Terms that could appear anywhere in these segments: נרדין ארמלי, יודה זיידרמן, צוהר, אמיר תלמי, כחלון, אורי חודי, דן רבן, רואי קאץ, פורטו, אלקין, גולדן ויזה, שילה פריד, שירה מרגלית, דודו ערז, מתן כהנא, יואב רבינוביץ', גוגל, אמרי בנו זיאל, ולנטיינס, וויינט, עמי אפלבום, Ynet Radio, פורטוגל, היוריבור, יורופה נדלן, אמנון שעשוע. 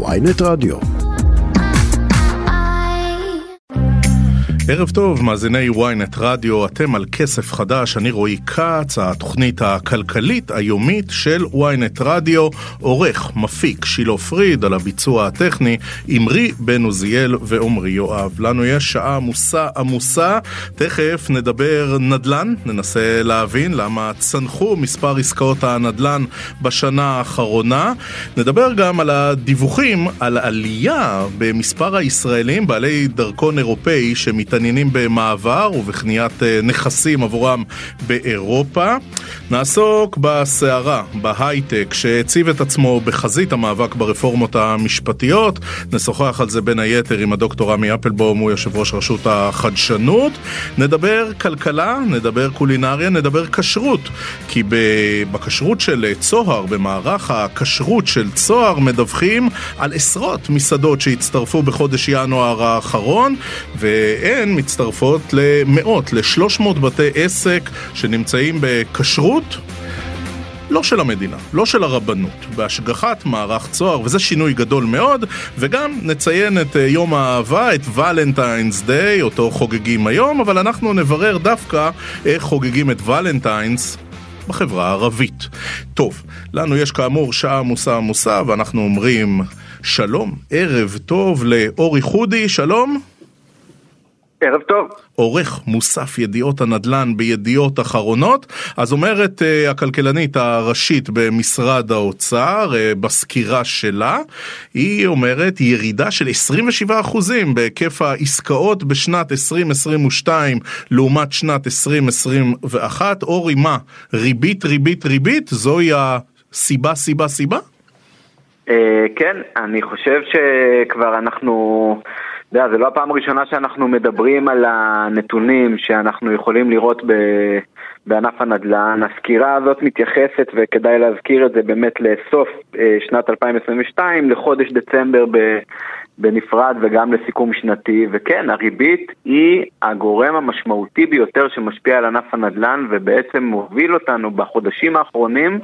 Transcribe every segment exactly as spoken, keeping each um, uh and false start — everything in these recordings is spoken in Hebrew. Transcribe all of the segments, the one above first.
Ynet Radio. ערב טוב, מאזיני וויינט רדיו, אתם על כסף חדש, אני רואי קאץ, התוכנית הכלכלית היומית של וויינט רדיו, עורך, מפיק, שילה פריד, על הביצוע הטכני, אמרי בנו זיאל ואמרי יואב. לנו יש שעה עמוסה עמוסה, תכף נדבר נדל"ן, ננסה להבין למה צנחו מספר עסקאות הנדל"ן בשנה האחרונה, נדבר גם על הדיווחים, על עלייה במספר הישראלים בעלי דרכון אירופאי שמת מתעניינים במעבר ובקניית נכסים עבורם באירופה. נעסוק בסערה, בהייטק, שהציב את עצמו בחזית המאבק ברפורמות המשפטיות. נשוחח על זה בין היתר עם הדוקטור עמי אפלבום, הוא יושב ראש רשות החדשנות. נדבר כלכלה, נדבר קולינריה, נדבר כשרות, כי בכשרות של צוהר, במערך הכשרות של צוהר, מדווחים על עשרות מסעדות שהצטרפו בחודש ינואר האחרון, ואין מצטרפות למאות, ל-שלוש מאות בתי עסק שנמצאים בכשרות לא של המדינה, לא של הרבנות, בהשגחת מערך צוהר, וזה שינוי גדול מאוד. וגם נציין את יום האהבה, את ולנטיינס דיי, אותו חוגגים היום, אבל אנחנו נברר דווקא איך חוגגים את ולנטיינס בחברה הערבית. טוב, לנו יש כאמור שעה עמוסה עמוסה, ואנחנו אומרים שלום, ערב טוב לאורי חודי, שלום. ערב טוב. עורך מוסף ידיעות הנדל"ן בידיעות אחרונות. אז אומרת uh, הכלכלנית הראשית במשרד האוצר, uh, בסקירה שלה, היא אומרת ירידה של עשרים ושבעה אחוז בהיקף העסקאות בשנת עשרים עשרים ושתיים לעומת שנת עשרים עשרים ואחת. אורי, מה? ריבית, ריבית, ריבית? זוהי הסיבה, סיבה, סיבה? Uh, כן, אני חושב שכבר אנחנו... זה לא הפעם הראשונה שאנחנו מדברים על הנתונים שאנחנו יכולים לראות בענף הנדל"ן. הסקירה הזאת מתייחסת, וכדאי להזכיר את זה באמת, לסוף שנת אלפיים עשרים ושתיים, לחודש דצמבר בנפרד וגם לסיכום שנתי. וכן, הריבית היא הגורם המשמעותי ביותר שמשפיע על ענף הנדל"ן, ובעצם מוביל אותנו בחודשים האחרונים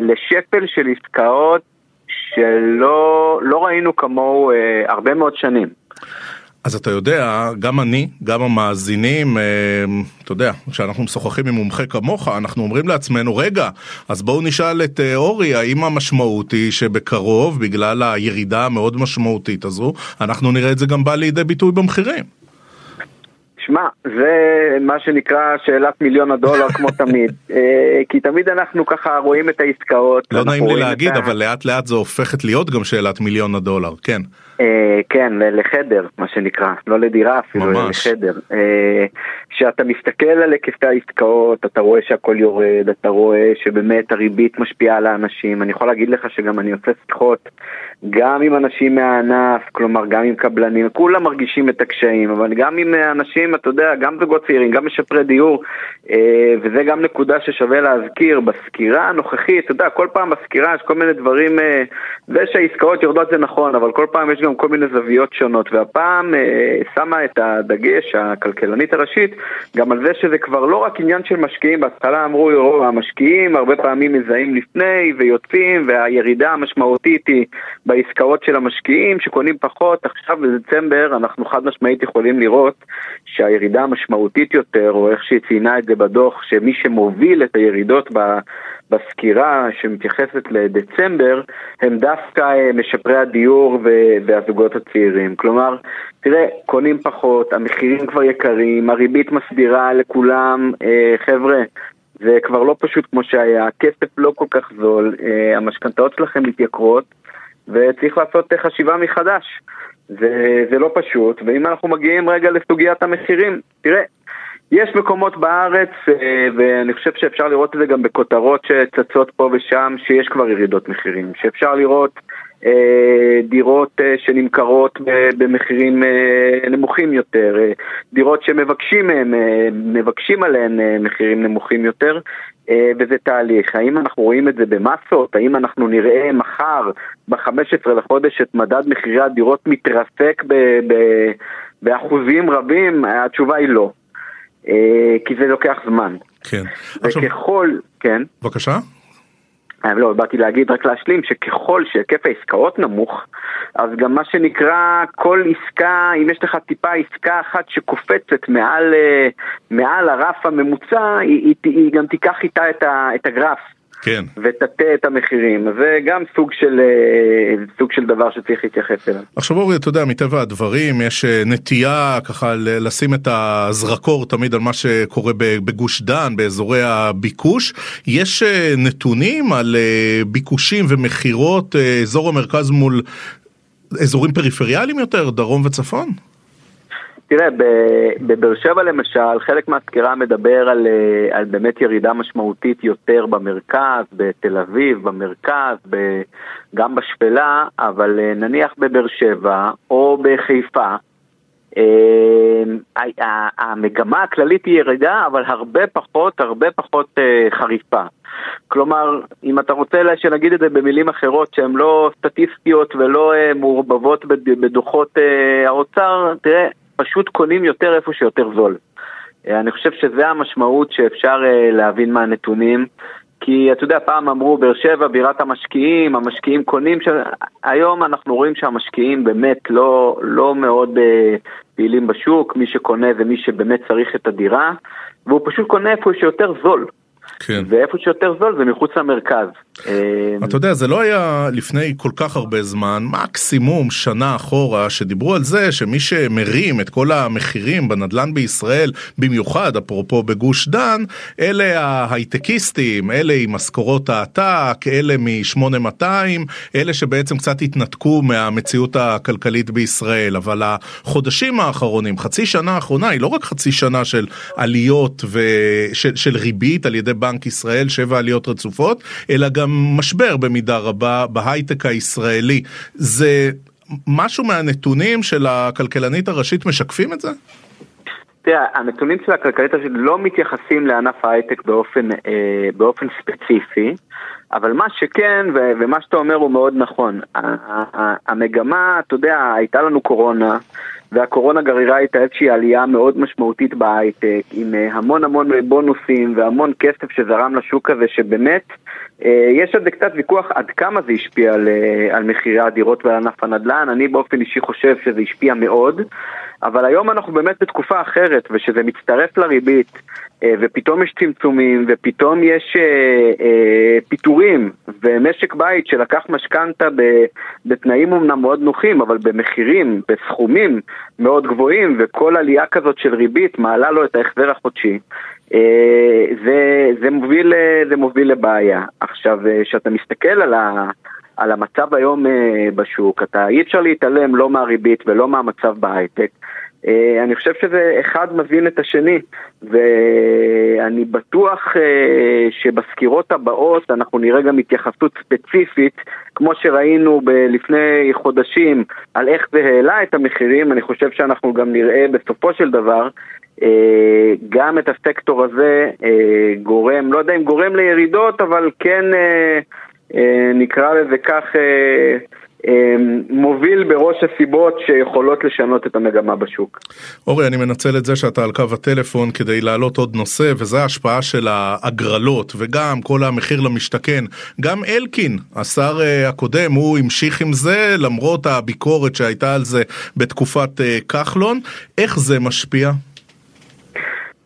לשפל של עסקאות שלא לא ראינו כמוהו אה, הרבה מאוד שנים. אז אתה יודע, גם אני, גם המאזינים, אתה יודע, כשאנחנו משוחחים עם מומחה כמוך, אנחנו אומרים לעצמנו, רגע, אז בואו נשאל את אורי, האם המשמעות היא שבקרוב, בגלל הירידה המאוד משמעותית הזו, אנחנו נראה את זה גם בא לידי ביטוי במחירים? שמע, זה מה שנקרא שאלת מיליון הדולר כמו תמיד, כי תמיד אנחנו ככה רואים את העסקאות. לא נעים לי להגיד, אבל לאט לאט זה הופכת להיות גם שאלת מיליון הדולר, כן. כן, לחדר, מה שנקרא, לא לדירה אפילו, לחדר. כשאתה מסתכל על היקפי העסקאות, אתה רואה שהכל יורד, אתה רואה שבאמת הריבית משפיעה על האנשים. אני יכול להגיד לך שגם אני עושה שיחות, גם עם אנשים מהענף, כלומר גם עם קבלנים, כולם מרגישים את הקשיים, אבל גם עם אנשים, אתה יודע, גם זוגות צעירים, גם משפרי דיור, וזה גם נקודה ששווה להזכיר בסקירה הנוכחית. אתה יודע, כל פעם בסקירה יש כל מיני דברים, זה שהעסקאות יורדות זה נכון, אבל כל פעם יש גם כל מיני זוויות שונות, והפעם שמה את הדגש הכלכלנית הראשית גם על זה שזה כבר לא רק עניין של משקיעים. בהתחלה אמרו יורו, המשקיעים הרבה פעמים מזהים לפני ויוצאים, והירידה המשמעותית היא בעסקאות של המשקיעים שקונים פחות. עכשיו בדצמבר אנחנו חד משמעית יכולים לראות שהירידה המשמעותית יותר, או איך שהיא ציינה את זה בדוח, שמי שמוביל את הירידות בסקירה שמתייחסת לדצמבר, הם דווקא משפרי הדיור והזוגות הצעירים. כלומר, תראה, קונים פחות, המחירים כבר יקרים, הריבית מסבירה לכולם, חבר'ה, זה כבר לא פשוט כמו שהיה, הכסף לא כל כך זול, המשכנתאות שלכם מתייקרות, וצריך לעשות חשיבה מחדש. זה, זה לא פשוט. ואם אנחנו מגיעים רגע לסוגיית המחירים, תראה, יש מקומות בארץ, ואני חושב שאפשר לראות את זה גם בכותרות שצצות פה ושם, שיש כבר ירידות מחירים, שאפשר לראות דירות שנמכרות במחירים נמוכים יותר, דירות שמבקשים מהם, מבקשים עליהן מחירים נמוכים יותר, וזה תהליך. האם אנחנו רואים את זה במסות? האם אנחנו נראה מחר ב-חמישה עשר לחודש את מדד מחירי הדירות מתרסק ב- ב- באחוזים רבים? התשובה היא לא, כי זה לוקח זמן. כן. וככל, כן. בבקשה. לא, באתי להגיד רק להשלים שככל שהיקף העסקאות נמוך, אז גם מה שנקרא כל עסקה, אם יש לך טיפה עסקה אחת שקופצת מעל, מעל הרף הממוצע, היא, היא, היא גם תיקח איתה את, ה, את הגרף. כן. ותתה את המחירים. זה גם סוג של, סוג של דבר שצריך להתייחס אליו. עכשיו אורי, אתה יודע, מטבע הדברים, יש נטייה ככה לשים את הזרקור תמיד על מה שקורה בגוש דן, באזורי הביקוש. יש נתונים על ביקושים ומחירות, אזור המרכז מול אזורים פריפריאליים יותר, דרום וצפון? תראה, בבאר שבע למשל, חלק מהסקירה מדבר על, על באמת ירידה משמעותית יותר במרכז, בתל אביב, במרכז, גם בשפלה, אבל נניח בבאר שבע או בחיפה, המגמה הכללית היא ירידה, אבל הרבה פחות, הרבה פחות חריפה. כלומר, אם אתה רוצה שנגיד את זה במילים אחרות שהן לא סטטיסטיות ולא מעורבבות בדוחות האוצר, תראה, פשוט קונים יותר איפה שיותר זול. אני חושב שזה המשמעות שאפשר להבין מהנתונים, כי אתה יודע, פעם אמרו באר שבע בירת המשקיעים, המשקיעים קונים, ש... היום אנחנו רואים שהמשקיעים באמת לא, לא מאוד פעילים בשוק, מי שקונה ומי שבאמת צריך את הדירה, והוא פשוט קונה איפה שיותר זול. כן. ואיפה שיותר זול זה מחוץ למרכז. אתה יודע, זה לא היה לפני כל כך הרבה זמן, מקסימום שנה אחורה, שדיברו על זה שמי שמרים את כל המחירים בנדלן בישראל, במיוחד אפרופו בגוש דן, אלה ההייטקיסטים, אלה עם משכורות העתק, אלה מ-שמונה מאתיים, אלה שבעצם קצת התנתקו מהמציאות הכלכלית בישראל. אבל החודשים האחרונים, חצי שנה האחרונה, היא לא רק חצי שנה של עליות ושל של ריבית על ידי בנק ישראל, שבע עליות רצופות, אלא גם משבר במידה רבה בהייטק הישראלי. זה משהו מהנתונים של הכלכלנית הראשית משקפים את זה? תראה, הנתונים של הכלכלנית הראשית לא מתייחסים לענף ההייטק באופן, אה, באופן ספציפי, אבל מה שכן, ומה שאתה אומר הוא מאוד נכון. המגמה, אתה יודע, הייתה לנו קורונה, והקורונה גרירה הייתה איזושהי עלייה מאוד משמעותית בהייטק, עם המון המון בונוסים והמון כסף שזרם לשוק הזה, שבאמת יש עד קצת ויכוח עד כמה זה השפיע על, על מחירי הדירות ועל ענף הנדלן. אני באופן אישי חושב שזה השפיע מאוד, אבל היום אנחנו באמת בתקופה אחרת, ושזה מצטרף לריבית, ופתאום יש צמצומים, ופתאום יש פיטורים, ומשק בית שלקח משכנתה בתנאים אומנם מאוד נוחים, אבל במחירים, בסכומים מאוד גבוהים, וכל עלייה כזאת של ריבית מעלה לו את ההחזר החודשי. זה, זה מוביל, זה מוביל לבעיה. עכשיו, שאתה מסתכל על ה... על המצב היום בשוק, אתה אי אפשר להתעלם לא מהריבית ולא מהמצב בהייטק. אני חושב שזה אחד מבין את השני, ואני בטוח שבסקירות הבאות אנחנו נראה גם התייחסות ספציפית, כמו שראינו לפני חודשים, על איך זה העלה את המחירים. אני חושב שאנחנו גם נראה בסופו של דבר, גם את הסקטור הזה גורם, לא יודע אם גורם לירידות, אבל כן... נקרא לזה כך, מוביל בראש הסיבות שיכולות לשנות את המגמה בשוק. אורי, אני מנצל את זה שאתה על קו הטלפון כדי להעלות עוד נושא, וזה ההשפעה של ההגרלות וגם כל המחיר למשתכן. גם אלקין, השר הקודם, הוא המשיך עם זה למרות הביקורת שהייתה על זה בתקופת כחלון. איך זה משפיע?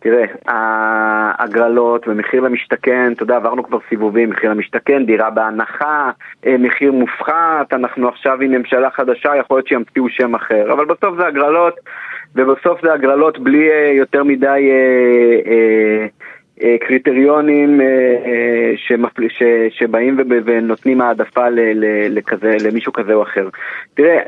תראה, ההגרלות ומחיר למשתכן, אתה יודע, עברנו כבר סיבובים, מחיר למשתכן, דירה בהנחה, מחיר מופחת, אנחנו עכשיו עם ממשלה חדשה, יכול להיות שימציאו שם אחר, אבל בסוף זה הגרלות, ובסוף זה הגרלות בלי יותר מדי קריטריונים שבאים ונותנים העדפה למישהו כזה או אחר. תראה,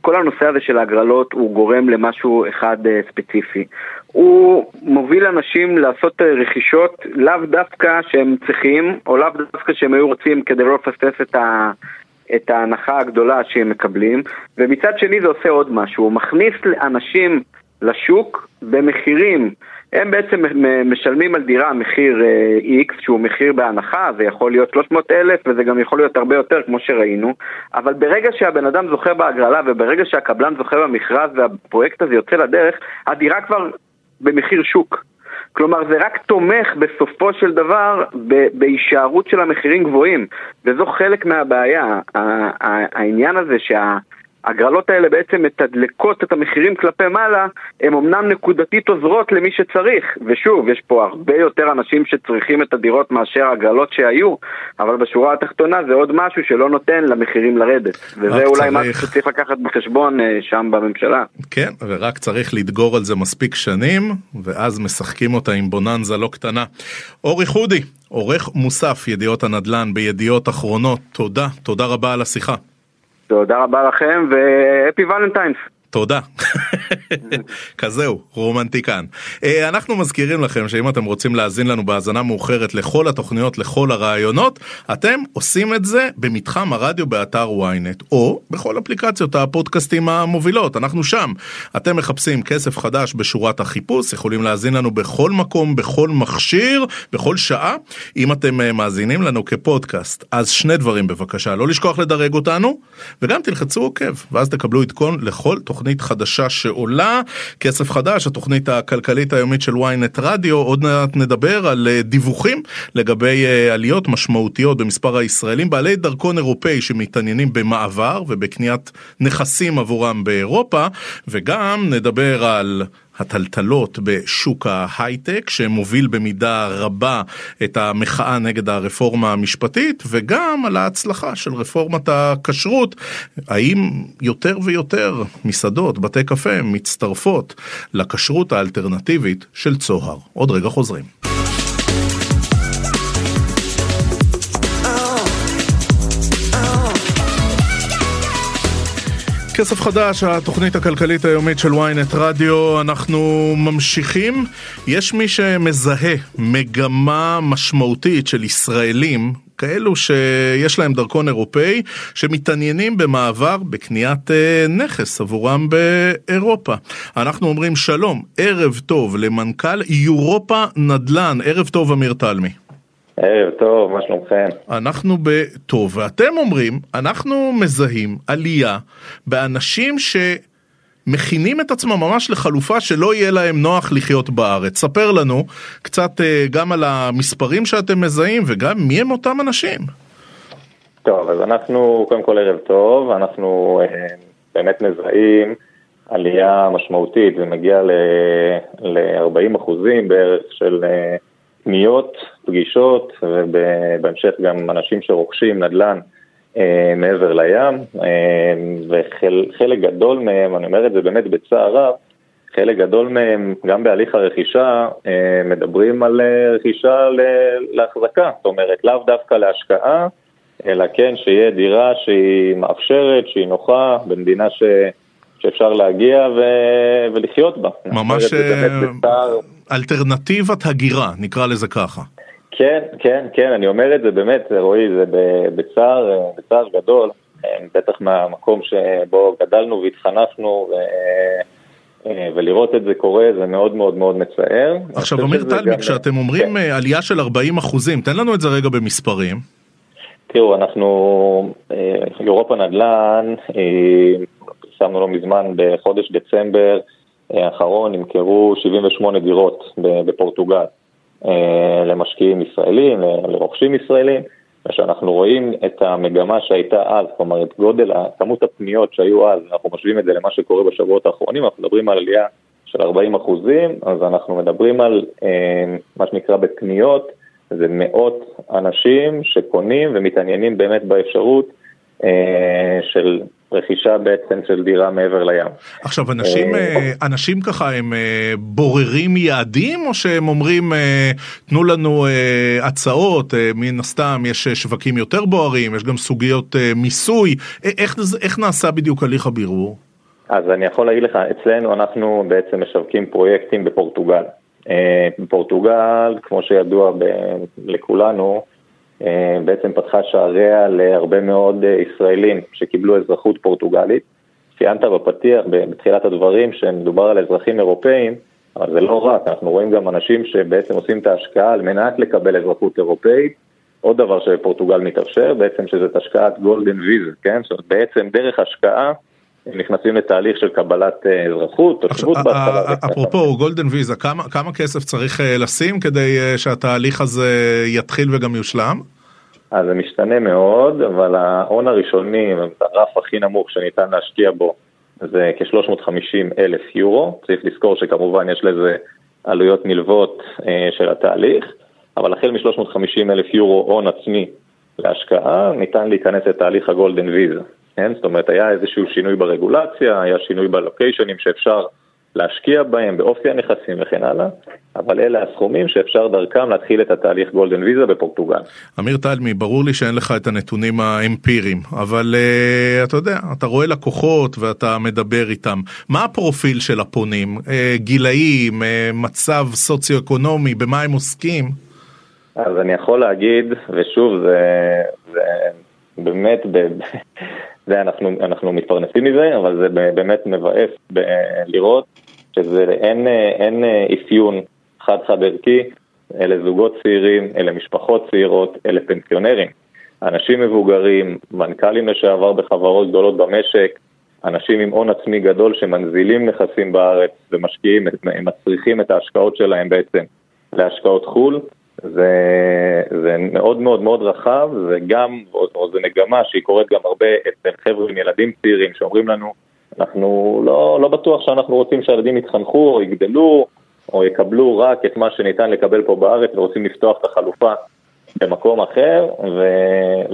כל הנושא הזה של ההגרלות הוא גורם למשהו אחד ספציפי. הוא מוביל אנשים לעשות רכישות לאו דווקא שהם צריכים, או לאו דווקא שהם היו רוצים, כדי לא לפספס את ה... את ההנחה הגדולה שהם מקבלים. ומצד שני זה עושה עוד משהו, הוא מכניס אנשים לשוק במחירים. הם בעצם משלמים על דירה מחיר X, שהוא מחיר בהנחה, זה יכול להיות שלוש מאות אלף, וזה גם יכול להיות הרבה יותר, כמו שראינו. אבל ברגע שהבן אדם זוכה בהגרלה, וברגע שהקבלן זוכה במכרז, והפרויקט הזה יוצא לדרך, הדירה כבר במחיר שוק. כלומר זה רק תומך בסופו של דבר בהישארות של המחירים גבוהים, וזו חלק מהבעיה. העניין הזה שההגרלות האלה בעצם מתדלקות את המחירים כלפי מעלה, הם אמנם נקודתית עוזרות למי שצריך, ושוב, יש פה הרבה יותר אנשים שצריכים את הדירות מאשר הגרלות שהיו, אבל בשורה התחתונה זה עוד משהו שלא נותן למחירים לרדת, וזה אולי משהו שצריך לקחת בחשבון שם בממשלה. כן, ורק צריך לדגור על זה מספיק שנים, ואז משחקים אותה עם בוננזה לא קטנה. אורי חודי, עורך מוסף ידיעות הנדל"ן בידיעות אחרונות, תודה, תודה רבה על השיחה. תודה רבה לכם, והפי ולנטיינס. תודה. כזהו, רומנטיקן. אנחנו מזכירים לכם שאם אתם רוצים להזין לנו בהזנה מאוחרת לכל התוכניות, לכל הרעיונות, אתם עושים את זה במתחם הרדיו באתר וויינט, או בכל אפליקציות הפודקאסטים המובילות, אנחנו שם. אתם מחפשים כסף חדש בשורת החיפוש, יכולים להזין לנו בכל מקום, בכל מכשיר, בכל שעה. אם אתם מאזינים לנו כפודקאסט, אז שני דברים בבקשה, לא לשכוח לדרג אותנו, וגם תלחצו עוקב, ואז תקבלו עדכון לכל תוכנית חדשה שעולה. כסף חדש, התוכנית הכלכלית היומית של וויינט רדיו, עוד מעט נדבר על דיווחים לגבי עליות משמעותיות במספר הישראלים בעלי דרכון אירופאי שמתעניינים במעבר ובקניית נכסים עבורם באירופה, וגם נדבר על הטלטלות בשוק ההייטק שמוביל במידה רבה את המחאה נגד הרפורמה המשפטית, וגם על ההצלחה של רפורמת הכשרות, האם יותר ויותר מסעדות, בתי קפה מצטרפות לכשרות האלטרנטיבית של צוהר. עוד רגע חוזרים. כסף חדש, התוכנית הכלכלית היומית של וויינט רדיו, אנחנו ממשיכים. יש מי שמזהה מגמה משמעותית של ישראלים, כאלו שיש להם דרכון אירופאי, שמתעניינים במעבר בקניית נכס עבורם באירופה. אנחנו אומרים שלום, ערב טוב למנכ"ל יורופה נדלן, ערב טוב אמיר תלמי. ערב טוב, מה שלומכם? אנחנו בטוב, ואתם אומרים, אנחנו מזהים עלייה באנשים שמכינים את עצמם ממש לחלופה שלא יהיה להם נוח לחיות בארץ. ספר לנו קצת גם על המספרים שאתם מזהים, וגם מי הם אותם אנשים. טוב, אז אנחנו, קודם כל ערב טוב, אנחנו באמת מזהים עלייה משמעותית, זה מגיע ל-ארבעים אחוזים בערך של קניות, פגישות, ובהמשך גם אנשים שרוכשים נדל"ן אה, מעבר לים, אה, וחלק גדול מהם, אני אומר את זה באמת בצער רב, חלק גדול מהם גם בהליך הרכישה אה, מדברים על רכישה להחזקה, זאת אומרת לאו דווקא להשקעה, אלא כן שיהיה דירה שהיא מאפשרת, שהיא נוחה, במדינה ש... שאפשר להגיע ו... ולחיות בה. ממש אלטרנטיבת הגירה, נקרא לזה ככה. כן, כן, כן, אני אומר את זה באמת, רואי, זה בצער, בצער גדול, בטח מהמקום שבו גדלנו והתחנפנו, ו... ולראות את זה קורה, זה מאוד מאוד מאוד מצער. עכשיו, אמיר תלמי, כשאתם אומרים כן. עלייה של ארבעים אחוזים, תן לנו את זה רגע במספרים. תראו, אנחנו, יורופה נדל"ן, שמנו לו מזמן בחודש דצמבר, האחרון נמכרו שבעים ושמונה דירות בפורטוגל למשקיעים ישראלים, לרוכשים ישראלים, ושאנחנו רואים את המגמה שהייתה אז, כלומר את גודל, כמות הפניות שהיו אז, אנחנו משווים את זה למה שקורה בשבועות האחרונים, אנחנו מדברים על עלייה של ארבעים אחוזים, אז אנחנו מדברים על מה שנקרא בקניות, זה מאות אנשים שקונים ומתעניינים באמת באפשרות של רכישה בעצם של דירה מעבר לים. עכשיו, אנשים, אנשים ככה, הם בוררים יעדים, או שהם אומרים, תנו לנו הצעות, מן הסתם יש שווקים יותר בוערים, יש גם סוגיות מיסוי, איך, איך נעשה בדיוק הליך הבירור? אז אני יכול להגיד לך, אצלנו אנחנו בעצם משווקים פרויקטים בפורטוגל. בפורטוגל, כמו שידוע ב- לכולנו, בעצם פתחה שעריה להרבה מאוד ישראלים שקיבלו אזרחות פורטוגלית. ציינת בפתיח בתחילת הדברים שמדובר על אזרחים אירופאים, אבל זה לא רק, אנחנו רואים גם אנשים שבעצם עושים את ההשקעה על מנת לקבל אזרחות אירופאית. עוד דבר שפורטוגל מתאפשר בעצם שזה השקעת גולדן ויזה, כן? בעצם דרך השקעה הם נכנסים לתהליך של קבלת אזרחות, תושבות בהתחלה. אפרופו, גולדן ויזה, כמה כסף צריך לשים כדי שהתהליך הזה יתחיל וגם יושלם? אז זה משתנה מאוד, אבל ההון הראשוני, הרף הכי נמוך שניתן להשקיע בו, זה כ-שלוש מאות וחמישים אלף יורו. צריך לזכור שכמובן יש לזה עלויות נלוות של התהליך, אבל החל מ-שלוש מאות וחמישים אלף יורו הון עצמי להשקעה, ניתן להיכנס לתהליך הגולדן ויזה. זאת אומרת, היה איזשהו שינוי ברגולציה, היה שינוי בלוקיישנים שאפשר להשקיע בהם, באופי הנכסים וכן הלאה, אבל אלה הסכומים שאפשר דרכם להתחיל את התהליך גולדן ויזה בפורטוגל. אמיר תלמי, ברור לי שאין לך את הנתונים האמפיריים, אבל uh, אתה יודע, אתה רואה לקוחות ואתה מדבר איתם. מה הפרופיל של הפונים? Uh, גילאים, uh, מצב סוציו-אקונומי, במה הם עוסקים? אז אני יכול להגיד, ושוב, זה, זה באמת... ב... זה אנחנו, אנחנו מתפרנסים מזה, אבל זה באמת מבאס ב- לראות שזה אין, אין אפיון חד-חד ערכי, אלה זוגות צעירים, אלה משפחות צעירות, אלה פנסיונרים, אנשים מבוגרים, מנכ"לים לשעבר בחברות גדולות במשק, אנשים עם עון עצמי גדול שמנזילים נכסים בארץ ומשקיעים, הם מצריכים את ההשקעות שלהם בעצם להשקעות חול, זה, זה מאוד מאוד מאוד רחב, זה גם, או זה מגמה שהיא קורית גם הרבה אצל חבר'ה עם ילדים צעירים שאומרים לנו, אנחנו לא, לא בטוח שאנחנו רוצים שהילדים יתחנכו או יגדלו או יקבלו רק את מה שניתן לקבל פה בארץ ורוצים לפתוח את החלופה במקום אחר, ו,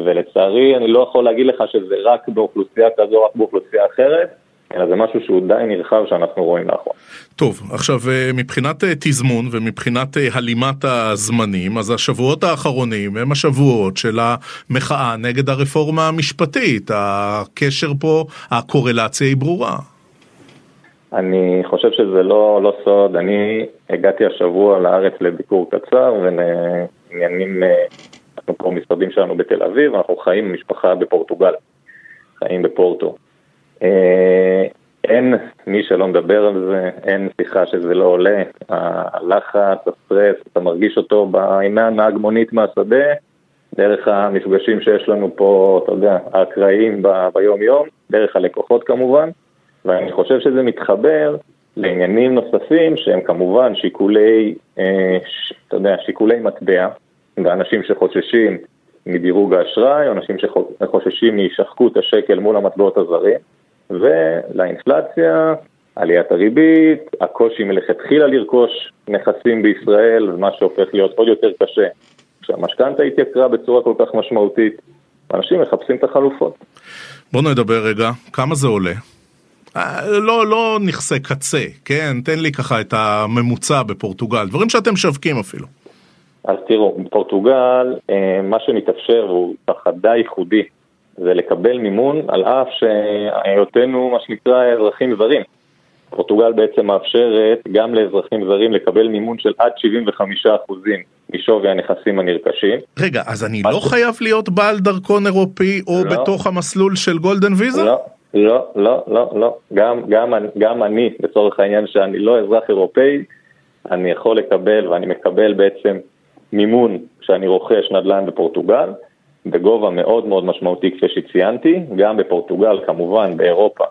ולצערי אני לא יכול להגיד לך שזה רק באוכלוסייה כזו, רק באוכלוסייה אחרת, אלא זה משהו שהוא די נרחב שאנחנו רואים לאחרונה. טוב, עכשיו מבחינת תזמון ומבחינת הלימת הזמנים, אז השבועות האחרונים הם השבועות של המחאה נגד הרפורמה המשפטית. הקשר פה, הקורלציה היא ברורה. אני חושב שזה לא, לא סוד. אני הגעתי השבוע לארץ לביקור קצר, ועניינים, אנחנו פה משרדים שלנו בתל אביב, אנחנו חיים משפחה בפורטוגל, חיים בפורטו. אין מי שלא מדבר על זה, אין שיחה שזה לא עולה, הלחץ, הסטרס, אתה מרגיש אותו בעינה הנהגמונית מהשדה, דרך המפגשים שיש לנו פה, אתה יודע, האקראיים ב- ביום יום, דרך הלקוחות כמובן, ואני חושב שזה מתחבר לעניינים נוספים שהם כמובן שיקולי, אה, ש, אתה יודע, שיקולי מטבע, ואנשים שחוששים מדירוג האשראי, אנשים שחוששים מהישחקות השקל מול המטבעות הזרים, ולאינפלציה, עליית הריבית, הקושי מלכתחילה לרכוש נכסים בישראל, מה שהופך להיות עוד יותר קשה, כשהמשכנתא התייקרה בצורה כל כך משמעותית, אנשים מחפשים את החלופות. בוא נדבר רגע, כמה זה עולה? לא, לא נכסה קצה, כן? תן לי ככה את הממוצע בפורטוגל, דברים שאתם שווקים אפילו. אז תראו, בפורטוגל, מה שמתאפשר הוא תחדה ייחודי, זה לקבל מימון על אף שהיותנו מה שנקרא אזרחים זרים. פורטוגל בעצם מאפשרת גם לאזרחים זרים לקבל מימון של עד שבעים וחמישה אחוז משווי הנכסים הנרכשים. רגע, אז אני לא חייב להיות בעל דרכון אירופי או בתוך המסלול של גולדן ויזה? לא, לא, לא, לא, לא. גם, גם, גם אני, לצורך העניין שאני לא אזרח אירופי, אני יכול לקבל ואני מקבל בעצם מימון שאני רוכש נדל"ן בפורטוגל, בגובה מאוד מאוד משמעותי כפי שציינתי, גם בפורטוגל כמובן באירופה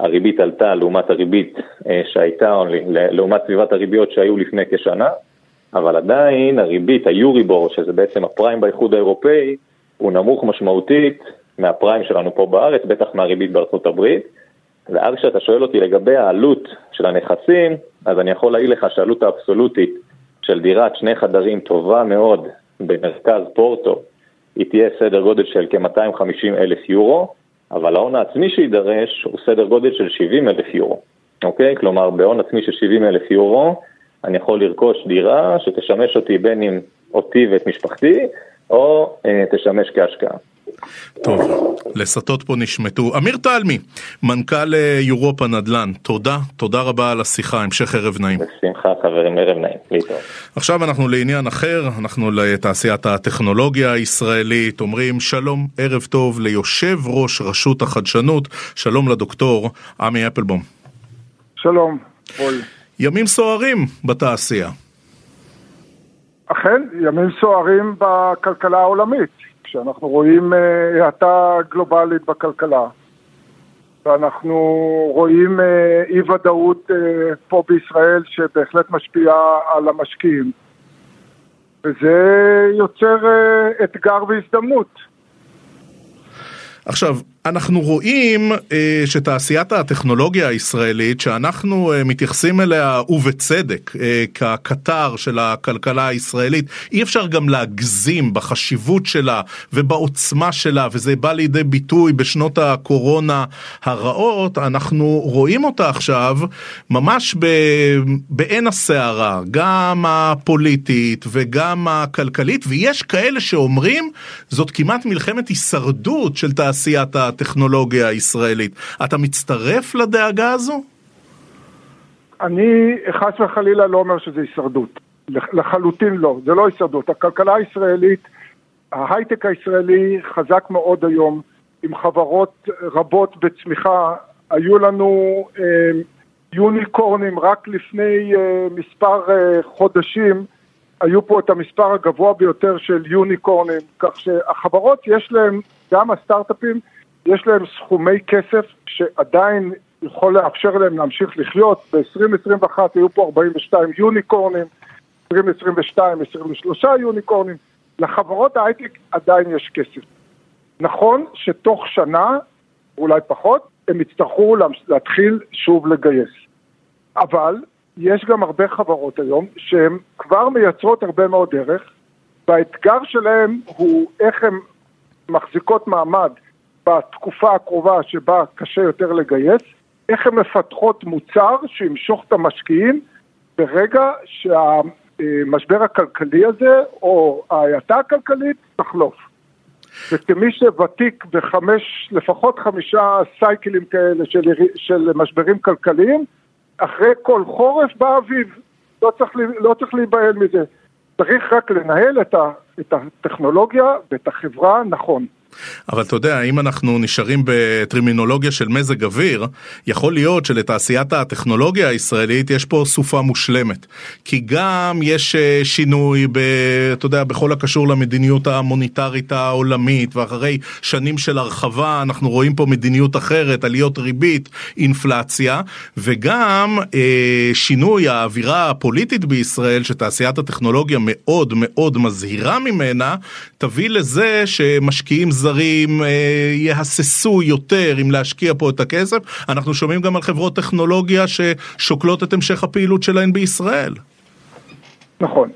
הריבית עלתה לעומת הריבית שהייתה, לעומת סביבת הריביות שהיו לפני כשנה, אבל עדיין הריבית, היוריבור, שזה בעצם הפריים באיחוד האירופאי, הוא נמוך משמעותית מהפריים שלנו פה בארץ, בטח מהריבית בארצות הברית, ואז כשאתה שואל אותי לגבי העלות של הנכסים, אז אני יכול להגיד לך שהעלות האבסולוטית של דירת שני חדרים טובה מאוד במרכז פורטו, היא תהיה סדר גודל של כ-מאתיים וחמישים אלף יורו, אבל ההון העצמי שידרש הוא סדר גודל של שבעים אלף יורו. אוקיי? כלומר, בהון עצמי של שבעים אלף יורו, אני יכול לרכוש דירה שתשמש אותי בין עם אותי ואת משפחתי, או אה, תשמש כהשקעה. טוב, לסתות פה נשמתו. אמיר תלמי, מנכ"ל יורופה נדלן, תודה, תודה רבה על השיחה, המשך ערב נעים. בשמחה חברים, ערב נעים, להתראות. עכשיו אנחנו לעניין אחר, אנחנו לתעשיית הטכנולוגיה הישראלית, אומרים שלום, ערב טוב ליושב ראש רשות החדשנות, שלום לדוקטור עמי אפלבום. שלום, בול. ימים סוערים בתעשייה. אכן, ימים סוערים בכלכלה העולמית. שאנחנו רואים האטה גלובלית בכלכלה, ואנחנו רואים אי ודאות פה בישראל שבהחלט משפיעה על המשקיעים. וזה יוצר אתגר והזדמנות. עכשיו, אנחנו רואים אה, שתעשיית הטכנולוגיה הישראלית, שאנחנו אה, מתייחסים אליה ובצדק, אה, כקטר של הכלכלה הישראלית, אי אפשר גם להגזים בחשיבות שלה ובעוצמה שלה, וזה בא לידי ביטוי בשנות הקורונה הרעות, אנחנו רואים אותה עכשיו ממש ב, בעין הסערה, גם הפוליטית וגם הכלכלית, ויש כאלה שאומרים, זאת כמעט מלחמת הישרדות של תעשיית, עשיית הטכנולוגיה הישראלית. אתה מצטרף לדאגה הזו? אני חס וחלילה לא אומר שזה הישרדות. לחלוטין לא, זה לא הישרדות. הכלכלה הישראלית, ההייטק הישראלי חזק מאוד היום, עם חברות רבות בצמיחה. היו לנו אה, יוניקורנים רק לפני אה, מספר אה, חודשים, היו פה את המספר הגבוה ביותר של יוניקורנים, כך שהחברות יש להם, גם הסטארט-אפים, יש להם סכומי כסף שעדיין יכול לאפשר להם להמשיך לחיות. ב-עשרים עשרים ואחת היו פה ארבעים ושתיים יוניקורנים, עשרים עשרים ושתיים, עשרים ושלוש יוניקורנים. לחברות ההייטק עדיין יש כסף. נכון שתוך שנה, אולי פחות, הם יצטרכו להתחיל שוב לגייס. אבל יש גם הרבה חברות היום שהן כבר מייצרות הרבה מאוד דרך, והאתגר שלהם הוא איך הם מחזיקות מעמד בתקופה הקרובה שבה קשה יותר לגייס, איך הן מפתחות מוצר שימשוך את המשקיעים ברגע שהמשבר הכלכלי הזה או ההאטה הכלכלית תחלוף. וכמי שוותיק בחמש, לפחות חמישה סייקלים כאלה של, של משברים כלכליים, אחרי כל חורף באביב, לא צריך, לא צריך להיבהל מזה. צריך רק לנהל את, ה, את הטכנולוגיה ואת החברה נכון. אבל אתה יודע, אם אנחנו נשארים בטרמינולוגיה של מזג אוויר, יכול להיות שלתעשיית הטכנולוגיה הישראלית יש פה סופה מושלמת. כי גם יש שינוי, ב, אתה יודע, בכל הקשור למדיניות המוניטרית העולמית, ואחרי שנים של הרחבה אנחנו רואים פה מדיניות אחרת, עליות ריבית, אינפלציה, וגם אה, שינוי האווירה הפוליטית בישראל, שתעשיית הטכנולוגיה מאוד מאוד מזהירה ממנה, תביא לזה שמשקיעים זו זרים יהססו יותר אם להשקיע פה את הכסף. אנחנו שומעים גם על חברות טכנולוגיה ששוקלות את המשך הפעילות שלהן בישראל. נכון.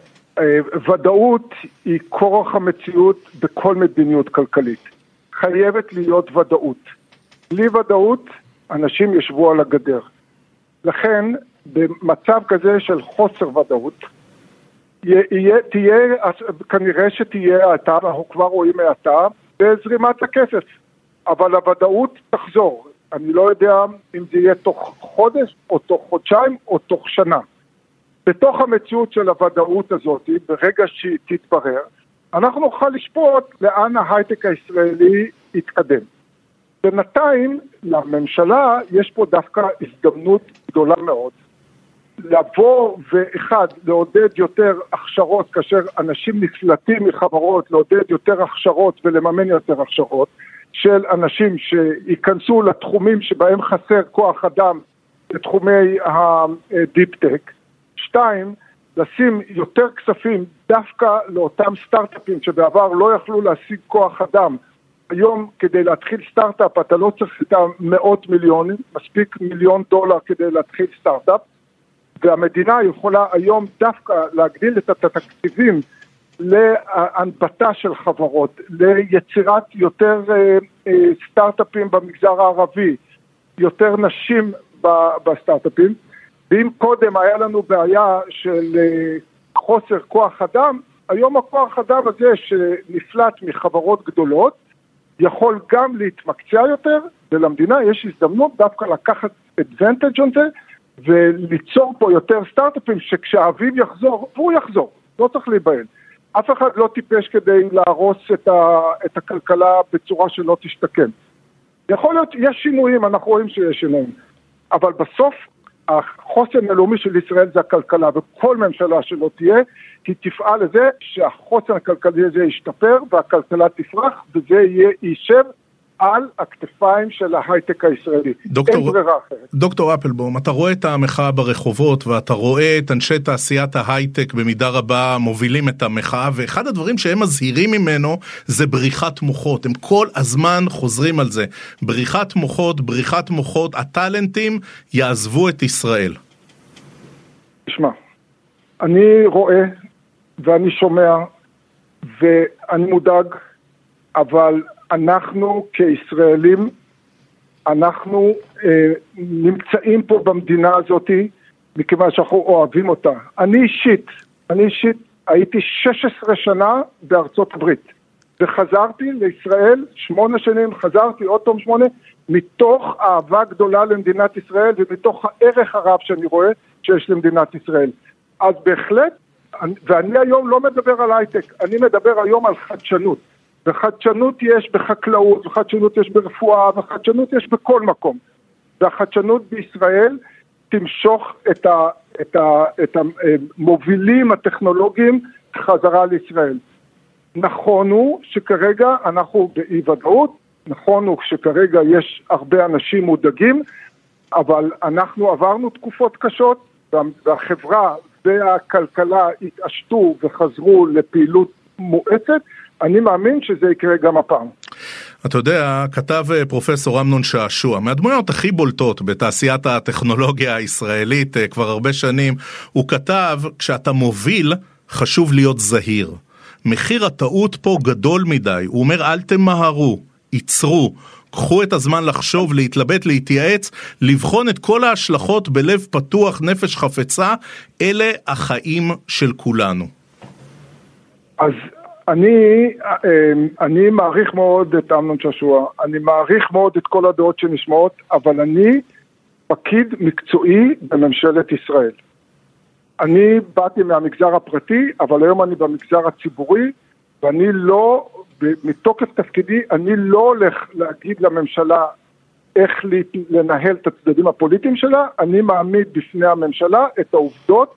ודאות היא כורח המציאות בכל מדיניות כלכלית. חייבת להיות ודאות. בלי ודאות, אנשים ישבו על הגדר. לכן, במצב כזה של חוסר ודאות, יהיה, תהיה, כנראה שתהיה האטה, אנחנו כבר רואים האטה, בזרימת הכסף, אבל הוודאות תחזור. אני לא יודע אם זה יהיה תוך חודש, או תוך חודשיים, או תוך שנה. בתוך המציאות של הוודאות הזאת, ברגע שהיא תתברר, אנחנו נוכל לשפוט לאן ההייטק הישראלי יתקדם. בינתיים, לממשלה יש פה דווקא הזדמנות גדולה מאוד. לבוא ואחד, לעודד יותר הכשרות, כאשר אנשים נפלטים מחברות, לעודד יותר הכשרות ולממן יותר הכשרות, של אנשים שיכנסו לתחומים שבהם חסר כוח אדם, לתחומי הדיפ-טק. שתיים, לשים יותר כספים דווקא לאותם סטארט-אפים שבעבר לא יכלו להשיג כוח אדם. היום כדי להתחיל סטארט-אפ אתה לא צריך איתם מאות מיליונים, מספיק מיליון דולר כדי להתחיל סטארט-אפ. והמדינה יכולה היום דווקא להגדיל את התקציבים להנבטה של חברות, ליצירת יותר סטארט-אפים במגזר הערבי, יותר נשים בסטארט-אפים. ואם קודם היה לנו בעיה של חוסר כוח אדם, היום הכוח אדם הזה שנפלט מחברות גדולות, יכול גם להתמקצע יותר, ולמדינה יש הזדמנות דווקא לקחת advantage on זה, וליצור פה יותר סטארט-אפים שכשהאביב יחזור, והוא יחזור, לא צריך להיבהל. אף אחד לא טיפש כדי להרוס את, ה, את הכלכלה בצורה שלא תשתקם. יכול להיות, יש שינויים, אנחנו רואים שיש שינויים, אבל בסוף החוסן הלאומי של ישראל זה הכלכלה, וכל ממשלה שלא תהיה, היא תפעל לזה שהחוסן הכלכלי הזה ישתפר, והכלכלה תפרח, וזה יהיה יישב על הכתפיים של ההייטק הישראלי. דוקטור, דוקטור אפלבום, אתה רואה את המחאה ברחובות, ואתה רואה את אנשי תעשיית ההייטק במידה רבה מובילים את המחאה, ואחד הדברים שהם מזהירים ממנו זה בריחת מוחות. הם כל הזמן חוזרים על זה. בריחת מוחות, בריחת מוחות, הטלנטים יעזבו את ישראל. תשמע, אני רואה ואני שומע ואני מודאג, אבל אנחנו כישראלים, אנחנו אה, נמצאים פה במדינה הזאת מכיוון שאנחנו אוהבים אותה. אני אישית, אני אישית הייתי שש עשרה שנה בארצות הברית, וחזרתי לישראל שמונה שנים, חזרתי עוד תום שמונה, מתוך אהבה גדולה למדינת ישראל ומתוך הערך הרב שאני רואה שיש למדינת ישראל. אז בהחלט, ואני היום לא מדבר על הייטק, אני מדבר היום על חדשנות. וחדשנות יש בחקלאות, וחדשנות יש ברפואה, וחדשנות יש בכל מקום. והחדשנות בישראל תמשוך את ה, את ה, את המובילים הטכנולוגיים חזרה לישראל. נכון הוא שכרגע אנחנו באי ודאות, נכון הוא שכרגע יש הרבה אנשים מודאגים, אבל אנחנו עברנו תקופות קשות, והחברה והכלכלה התעשתו וחזרו לפעילות מואצת. אני מאמין שזה יקרה גם הפעם. אתה יודע, כתב פרופסור אמנון שעשוע, מהדמויות הכי בולטות בתעשיית הטכנולוגיה הישראלית כבר הרבה שנים, הוא כתב, כשאתה מוביל, חשוב להיות זהיר. מחיר הטעות פה גדול מדי. הוא אומר, אל תמהרו, ייצרו, קחו את הזמן לחשוב, להתלבט, להתייעץ, לבחון את כל ההשלכות בלב פתוח, נפש חפצה, אלה החיים של כולנו. אז אני, אני מעריך מאוד את אמנון שעשוע, אני מעריך מאוד את כל הדעות שנשמעות, אבל אני פקיד מקצועי בממשלת ישראל. אני באתי מהמגזר הפרטי, אבל היום אני במגזר הציבורי, ואני לא, מתוקף תפקידי, אני לא הולך להגיד לממשלה איך לנהל את הצדדים הפוליטיים שלה, אני מעמיד בפני הממשלה את העובדות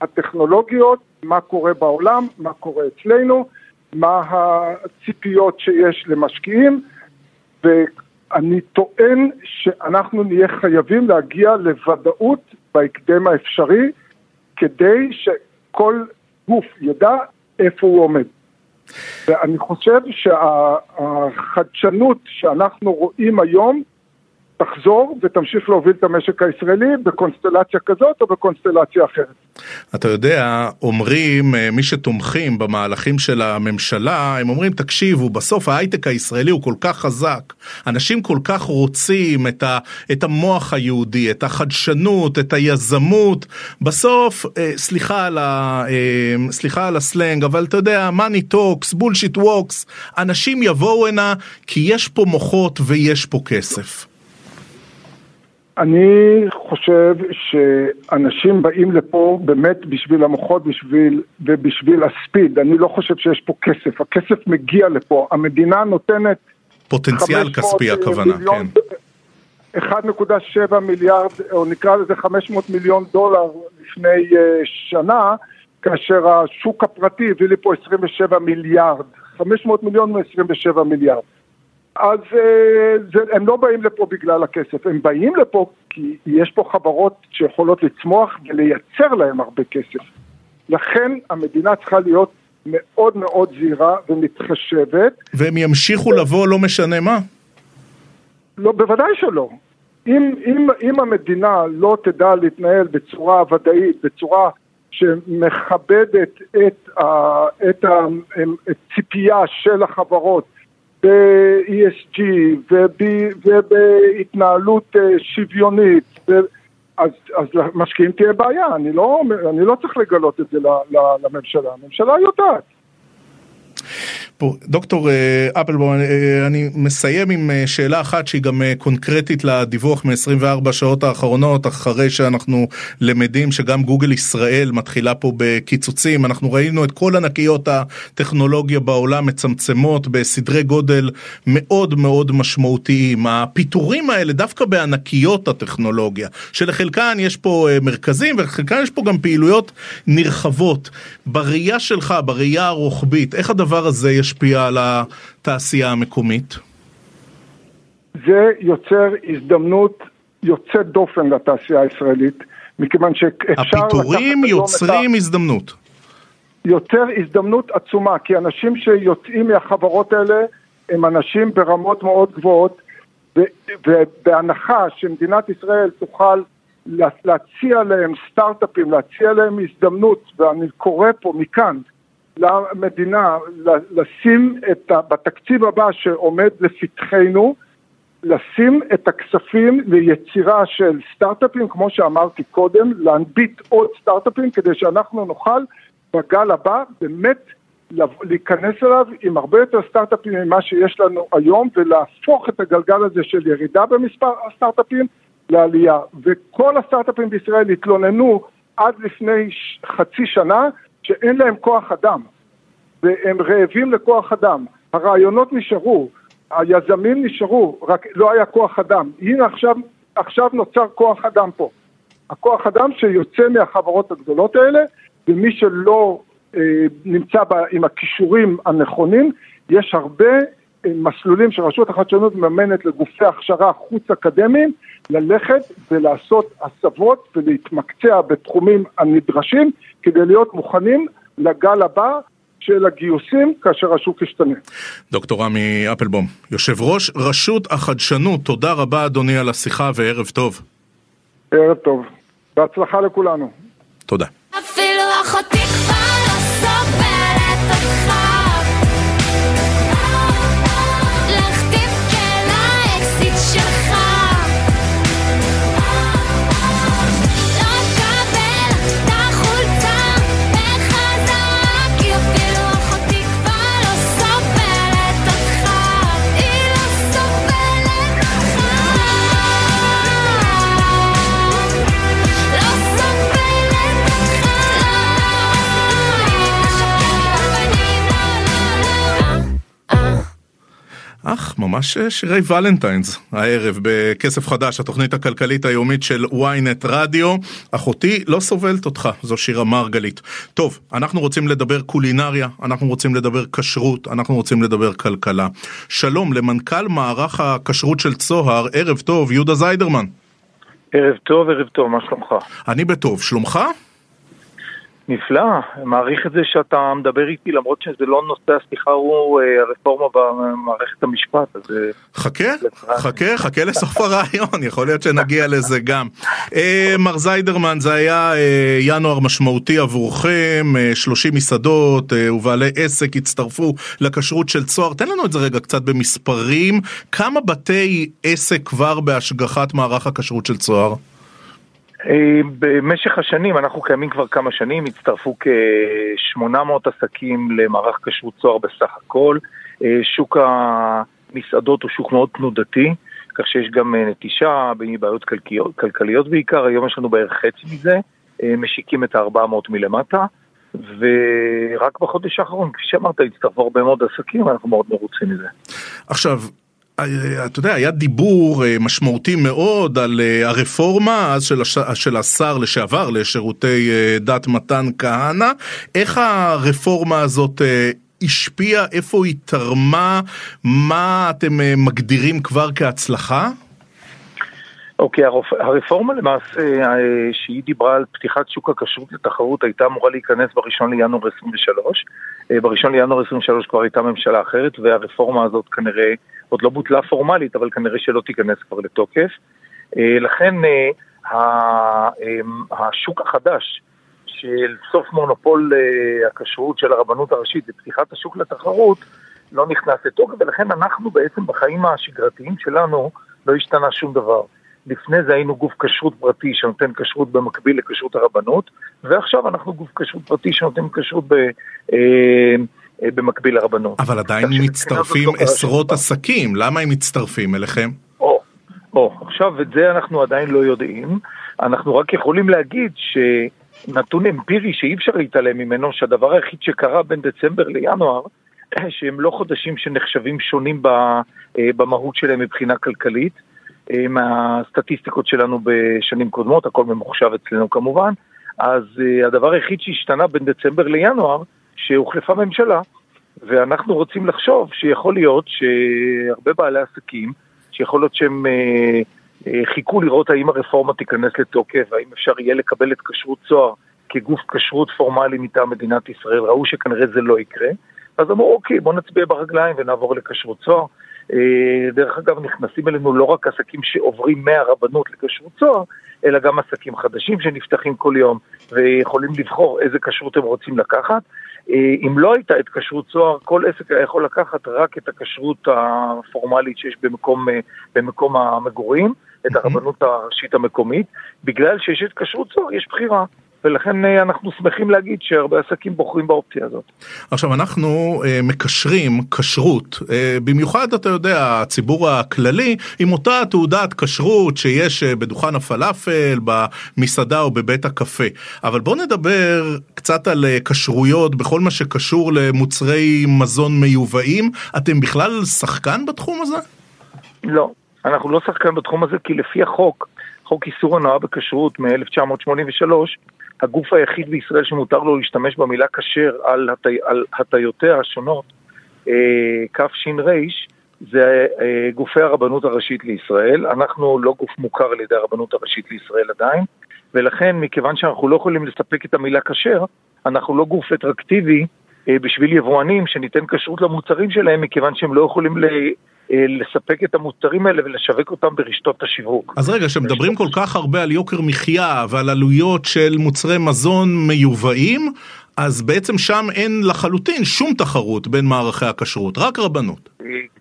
הטכנולוגיות, מה קורה בעולם, מה קורה אצלנו, מה הציפיות שיש למשקיעים, ואני טוען שאנחנו נהיה חייבים להגיע לוודאות בהקדם האפשרי, כדי שכל גוף ידע איפה הוא עומד. ואני חושב שהחדשנות שאנחנו רואים היום, תחזור ותמשיך להוביל את המשק הישראלי בקונסטלציה כזאת או בקונסטלציה אחרת. אתה יודע, אומרים, מי שתומכים במהלכים של הממשלה, הם אומרים, תקשיבו, בסוף ההייטק הישראלי הוא כל כך חזק, אנשים כל כך רוצים את, ה, את המוח היהודי, את החדשנות, את היזמות, בסוף, אה, סליחה, על ה, אה, סליחה על הסלנג, אבל אתה יודע, money talks, bullshit walks, אנשים יבואו הנה, כי יש פה מוחות ויש פה כסף. אני חושב שאנשים באים לפה באמת בשביל המוחות, בשביל, ובשביל הספיד. אני לא חושב שיש פה כסף. הכסף מגיע לפה. המדינה נותנת פוטנציאל כספי, הכוונה, כן. אחד נקודה שבע מיליארד, או נקרא לזה חמש מאות מיליון דולר לפני שנה, כאשר השוק הפרטי הביא לי פה עשרים ושבע מיליארד. חמש מאות מיליון מ-עשרים ושבע מיליארד. אז זה, הם לא באים לפה בגלל הכסף, הם באים לפה כי יש פה חברות שיכולות לצמוח ולייצר להם הרבה כסף. לכן המדינה צריכה להיות מאוד מאוד זהירה ומתחשבת. והם ימשיכו לבוא, לא משנה מה? לא, בוודאי שלא. אם, אם, אם המדינה לא תדע להתנהל בצורה ודאית, בצורה שמכבדת את, ה, את הציפייה של החברות, ב-E S G ובהתנהלות שוויונית, אז, אז למשקיעים תהיה בעיה. אני לא, אני לא צריך לגלות את זה לממשלה. הממשלה יודעת. דוקטור אפלבום, אני מסיים עם שאלה אחת שהיא גם קונקרטית לדיווח מ-עשרים וארבע שעות האחרונות, אחרי שאנחנו למדים שגם גוגל ישראל מתחילה פה בקיצוצים. אנחנו ראינו את כל ענקיות הטכנולוגיה בעולם מצמצמות בסדרי גודל מאוד מאוד משמעותיים. הפיתורים האלה דווקא בענקיות הטכנולוגיה, שלחלקן יש פה מרכזים ולחלקן יש פה גם פעילויות נרחבות. בראייה שלך, בראייה הרוחבית, איך הדבר הזה יש השפיע על התעשייה המקומית? זה יוצר הזדמנות יוצאת דופן לתעשייה הישראלית, מכיוון שאפשר... הפיתורים יוצרים הזדמנות. יוצר הזדמנות עצומה, כי אנשים שיוצאים מהחברות האלה הם אנשים ברמות מאוד גבוהות, ובהנחה שמדינת ישראל תוכל להציע להם סטארט-אפים, להציע להם הזדמנות, ואני קורא פה מכאן למדינה לשים את, בתקציב הבא שעומד לפתחנו, לשים את הכספים ליצירה של סטארט-אפים, כמו שאמרתי קודם, להנביט עוד סטארט-אפים, כדי שאנחנו נוכל בגל הבא באמת להיכנס אליו עם הרבה יותר סטארט-אפים ממה שיש לנו היום, ולהפוך את הגלגל הזה של ירידה במספר הסטארט-אפים לעלייה. וכל הסטארט-אפים בישראל התלוננו עד לפני חצי שנה שאין להם כוח אדם, והם רעבים לכוח אדם. הרעיונות נשארו, היזמים נשארו, רק לא היה כוח אדם. הנה עכשיו, עכשיו נוצר כוח אדם פה. הכוח אדם שיוצא מהחברות הגדולות האלה, ומי שלא אה, נמצא בה, עם הכישורים הנכונים, יש הרבה אה, מסלולים שרשות החדשנות מממנת לגופי הכשרה חוץ אקדמיים, ללכת ולעשות הסבות ולהתמקצע בתחומים הנדרשים, כדי להיות מוכנים לגל הבא, של הגיוסים כאשר השוק ישתנה. דוקטור עמי אפלבום, יושב ראש רשות החדשנות, תודה רבה אדוני על השיחה וערב טוב. ערב טוב, בהצלחה לכולנו. תודה. אפילו אחותי כבר לא סובלת אותך, לכתיב כן האקסיט שלך, לא תקבל את החולצה בחזק, אפילו אחותי כבר לא סובלת אותך, היא לא סובלת אותך, לא סובלת. אך ממש שירי ולנטיינס הערב בכסף חדש, התוכנית הכלכלית היומית של Ynet רדיו. אחותי לא סובלת אותך, זו שירה מרגלית. טוב, אנחנו רוצים לדבר קולינריה, אנחנו רוצים לדבר כשרות, אנחנו רוצים לדבר כלכלה. שלום למנכ"ל מערך הכשרות של צוהר, ערב טוב, יודה זיידרמן. ערב טוב, ערב טוב, מה שלומך? אני בטוב, שלומך? נפלא, מעריך את זה שאתה מדבר איתי, למרות שזה לא נושא השיחה, הוא הרפורמה במערכת המשפט. אז חכה, חכה, חכה לסוף הרעיון, יכול להיות שנגיע לזה גם. מר זיידרמן, זה היה ינואר משמעותי עבורכם, שלושים מסעדות ובעלי עסק הצטרפו לכשרות של צוהר. תן לנו את זה רגע קצת במספרים, כמה בתי עסק כבר בהשגחת מערך הכשרות של צוהר? במשך השנים, אנחנו קיימים כבר כמה שנים, הצטרפו כ-שמונה מאות עסקים למערך כשרות צוהר בסך הכל. שוק המסעדות הוא שוק מאוד תנודתי, כך שיש גם נטישה, בעיות כלכליות בעיקר, היום יש לנו בערך חצי מזה, משיקים את ה-ארבע מאות מלמטה, ורק בחודש האחרון, כפי שאמרת, הצטרפו הרבה מאוד עסקים, אנחנו מאוד מרוצים מזה. עכשיו, אתה יודע, היה דיבור משמעותי מאוד על הרפורמה אז של, הש... של השר לשעבר לשירותי דת מתן כהנא. איך הרפורמה הזאת השפיעה, איפה היא תרמה, מה אתם מגדירים כבר כהצלחה? אוקיי, הרפורמה למעשה שהיא דיברה על פתיחת שוק הכשרות לתחרות הייתה אמורה להיכנס בראשון לינואר עשרים ושלוש. בראשון לינואר עשרים ושלוש כבר הייתה ממשלה אחרת, והרפורמה הזאת כנראה עוד לא בוטלה פורמלית, אבל כנראה שלא תיכנס כבר לתוקף. לכן השוק החדש של סוף מונופול הכשרות של הרבנות הראשית ופתיחת השוק לתחרות לא נכנס לתוקף, ולכן אנחנו בעצם בחיים השגרתיים שלנו לא השתנה שום דבר. לפני זה היינו גוף כשרות פרטי שנותן כשרות במקביל לכשרות הרבנות, ועכשיו אנחנו גוף כשרות פרטי שנותן כשרות ב, אה, במקביל לרבנות. אבל עדיין מצטרפים עשרות עסקים, למה הם מצטרפים אליכם? או, או, עכשיו את זה אנחנו עדיין לא יודעים, אנחנו רק יכולים להגיד שנתון אמפירי שאי אפשר להתעלם ממנו, שהדבר היחיד שקרה בין דצמבר לינואר, שהם לא חודשים שנחשבים שונים במהות שלהם מבחינה כלכלית, עם הסטטיסטיקות שלנו בשנים קודמות, הכל ממוחשב אצלנו כמובן, אז הדבר היחיד שהשתנה בין דצמבר לינואר, שהוחלפה ממשלה, ואנחנו רוצים לחשוב שיכול להיות שהרבה בעלי עסקים שיכול להיות שהם חיכו לראות האם הרפורמה תיכנס לתוקף, האם אפשר יהיה לקבל את כשרות צוהר כגוף כשרות פורמלי מטעם מדינת ישראל. ראו שכנראה זה לא יקרה, אז אמרו אוקיי, בוא נצביע ברגליים ונעבור לכשרות צוהר. דרך אגב, נכנסים אלינו לא רק עסקים שעוברים מהרבנות לכשרות צוהר, אלא גם עסקים חדשים שנפתחים כל יום ויכולים לבחור איזה כשרות הם רוצים לקחת. אם לא הייתה את כשרות צוהר, כל עסק היה יכול לקחת רק את הכשרות הפורמלית שיש במקום, במקום המגורים, את הרבנות הראשית המקומית. בגלל שיש את כשרות צוהר, יש בחירה. ולכן אנחנו שמחים להגיד שהרבה עסקים בוחרים באופציה הזאת. עכשיו, אנחנו אה, מקשרים כשרות, אה, במיוחד, אתה יודע, הציבור הכללי, עם אותה תעודת כשרות שיש אה, בדוכן הפלאפל, במסעדה או בבית הקפה. אבל בואו נדבר קצת על כשרויות, בכל מה שקשור למוצרי מזון מיובאים. אתם בכלל שחקן בתחום הזה? לא, אנחנו לא שחקן בתחום הזה, כי לפי החוק, חוק איסור הנאה בכשרות מ-אלף תשע מאות שמונים ושלוש, הגוף היחיד בישראל שמותר לו להשתמש במילה כשר על, התי, על הטיותיה השונות, כף שין רייש, זה אה, גופי הרבנות הראשית לישראל. אנחנו לא גוף מוכר על ידי הרבנות הראשית לישראל עדיין, ולכן מכיוון שאנחנו לא יכולים לספק את המילה כשר, אנחנו לא גוף אטרקטיבי אה, בשביל יבואנים שניתן כשרות למוצרים שלהם, מכיוון שהם לא יכולים ל... לספק את המוצרים האלה ולשווק אותם ברשתות השיווק. אז רגע, שמדברים כל כך הרבה על יוקר מחיה ועל עלויות של מוצרי מזון מיובאים, אז בעצם שם אין לחלוטין שום תחרות בין מערכי הכשרות, רק רבנות.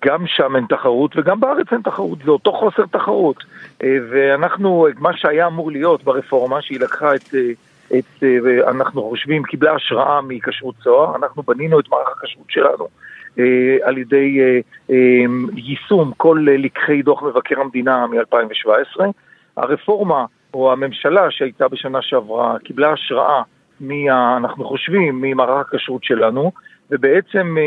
גם שם אין תחרות וגם בארץ אין תחרות, זה אותו חוסר תחרות. ואנחנו, מה שהיה אמור להיות ברפורמה שהיא לקחה את, את אנחנו חושבים, קיבלה השראה מכשרות צוהר, אנחנו בנינו את מערך הכשרות שלנו. על ידי יישום כל לקחי דוח מבקר המדינה מ-אלפיים שבע עשרה. הרפורמה או הממשלה שהייתה בשנה שעברה קיבלה השראה, אנחנו חושבים, ממערך הכשרות שלנו, ובעצם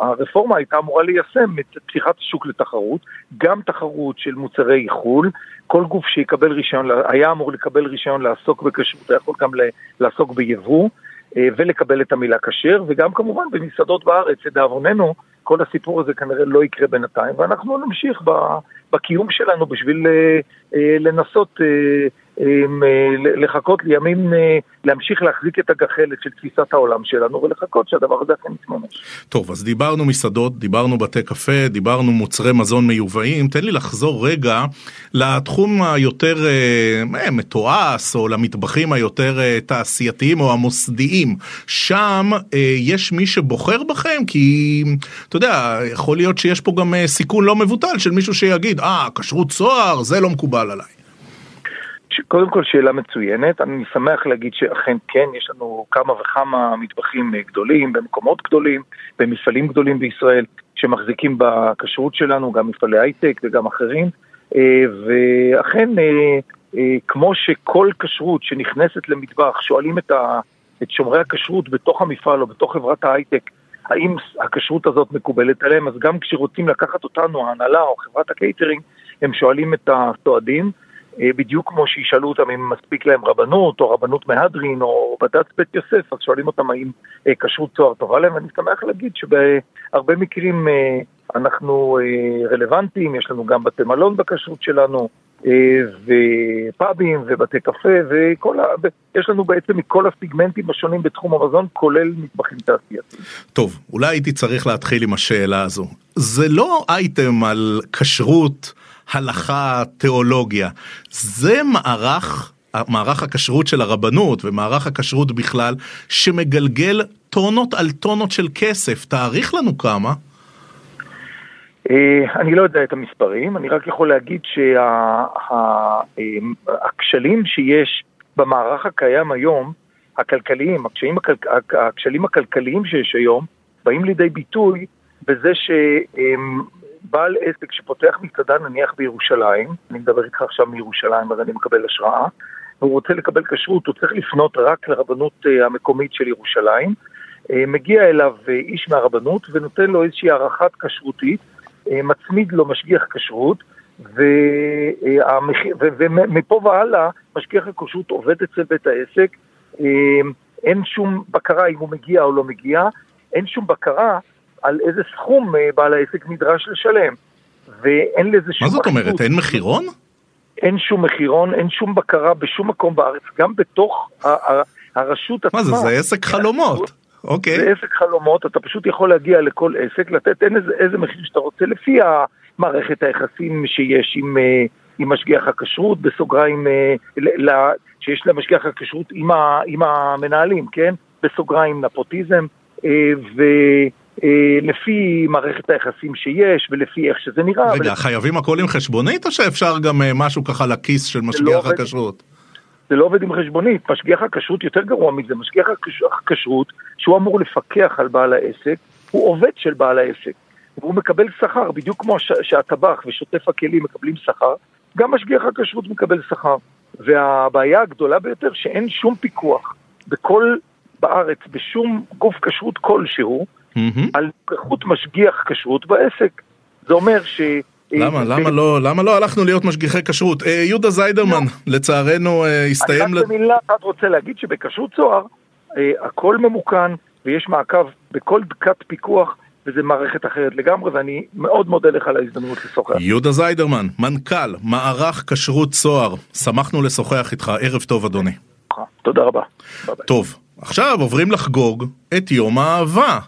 הרפורמה הייתה אמורה ליישם את פתיחת השוק לתחרות, גם תחרות של מוצרי חול. כל גוף שיקבל רישיון, היה אמור לקבל רישיון לעסוק בכשרות, היה יכול גם לעסוק ביבוא, ולקבל את המילה כשר, וגם כמובן במסעדות בארץ. לדאבוננו, כל הסיפור הזה כנראה לא יקרה בינתיים, ואנחנו נמשיך בקיום שלנו בשביל לנסות לחכות לימים, להמשיך להחזיק את הגחלת של תפיסת העולם שלנו, ולחכות שהדבר הזה אכן יתממש. טוב, אז דיברנו מסעדות, דיברנו בתי קפה, דיברנו מוצרי מזון מיובאים. תן לי לחזור רגע לתחום היותר מתועש, או למטבחים היותר תעשייתיים או המוסדיים. שם יש מי שבוחר בכם, כי אתה יודע, יכול להיות שיש פה גם סיכון לא מבוטל של מישהו שיגיד, אה, כשרות צוהר, זה לא מקובל עליי. קודם כל, שאלה מצוינת. אני שמח להגיד שאכן כן, יש לנו כמה וכמה מטבחים גדולים, במקומות גדולים, במפעלים גדולים בישראל, שמחזיקים בכשרות שלנו, גם מפעלי הייטק וגם אחרים. ואכן, כמו שכל כשרות שנכנסת למטבח, שואלים את, ה... את שומרי הכשרות בתוך המפעל או בתוך חברת ההייטק, האם הכשרות הזאת מקובלת עליהם, אז גם כשרוצים לקחת אותנו, ההנהלה או חברת הקייטרינג, הם שואלים את הסועדים, בדיוק כמו שישאלו אותם אם מספיק להם רבנות, או רבנות מהדרין, או בד"ץ בית יוסף, אז שואלים אותם האם כשרות צוהר טובה להם, ואני שמח להגיד שבהרבה מקרים אנחנו רלוונטיים, יש לנו גם בתי מלון בכשרות שלנו, ופאבים ובתי קפה, וכל ה... יש לנו בעצם מכל הספיגמנטים השונים בתחום המזון, כולל מטבחים תעשייתיים. טוב, אולי הייתי צריך להתחיל עם השאלה הזו. זה לא אייטם על כשרות, הלכה, תיאולוגיה. זה מערך, מערך הכשרות של הרבנות ומערך הכשרות בכלל, שמגלגל טונות על טונות של כסף. תאריך לנו כמה? אני לא יודע את המספרים, אני רק יכול להגיד שהכשלים שיש במערך הקיים היום, הכלכליים, הכשלים הכלכליים שיש היום, באים לידי ביטוי בזה שהם בעל עסק שפותח מסעדה, נניח בירושלים, אני מדבר איתך עכשיו מירושלים, אז אני מקבל השראה, והוא רוצה לקבל כשרות, הוא צריך לפנות רק לרבנות המקומית של ירושלים, מגיע אליו איש מהרבנות, ונותן לו איזושהי הערכת כשרותית, מצמיד לו משגיח כשרות, ומפה והלאה, משגיח הכשרות עובד אצל בית העסק, אין שום בקרה אם הוא מגיע או לא מגיע, אין שום בקרה, על איזה סכום בעל העסק נדרש לשלם. ואין לזה שום... מה זאת אומרת? אין מחירון? אין שום מחירון, אין שום בקרה בשום מקום בארץ, גם בתוך הרשות עצמה. מה זה, זה עסק חלומות. אוקיי. זה עסק חלומות, אתה פשוט יכול להגיע לכל עסק, לתת איזה מחיר שאתה רוצה, לפי המערכת היחסים שיש עם... עם משגיח הכשרות, בסוגריים, שיש למשגיח הכשרות עם המנהלים, כן? בסוגריים נפוטיזם, ולפי מערכת היחסים שיש, ולפי איך שזה נראה. רגע, חייבים הכל עם חשבונית, או שאפשר גם משהו ככה לכיס של משגיח הכשרות? זה לא עובד עם חשבונית. משגיח הכשרות יותר גרוע מזה. משגיח הכשרות, שהוא אמור לפקח על בעל העסק, הוא עובד של בעל העסק, והוא מקבל שכר, בדיוק כמו שהטבח ושוטף הכלים מקבלים שכר, גם משגיח הכשרות מקבל שכר. והבעיה הגדולה ביותר שאין שום פיקוח בכל בארץ, בשום גוף כשרות כלשהו, mm-hmm. על פרחות משגיח כשרות בעסק. זה אומר ש... למה? ב... למה, לא, למה לא הלכנו להיות משגיחי כשרות? אה, יודה זיידרמן, לא. לצערנו, אה, הסתיים... אני רק במילה לת... אחת רוצה להגיד שבכשרות צוהר, אה, הכל ממוכן, ויש מעקב בכל דקת פיקוח, וזה מערכת אחרת לגמרי, ואני מאוד מודה לך על ההזדמנות לשוחח. יודה זיידרמן, מנכ"ל, מערך כשרות צוהר, שמחנו לשוחח איתך, ערב טוב אדוני. תודה רבה. טוב, עכשיו עוברים לחגוג את יום האהבה.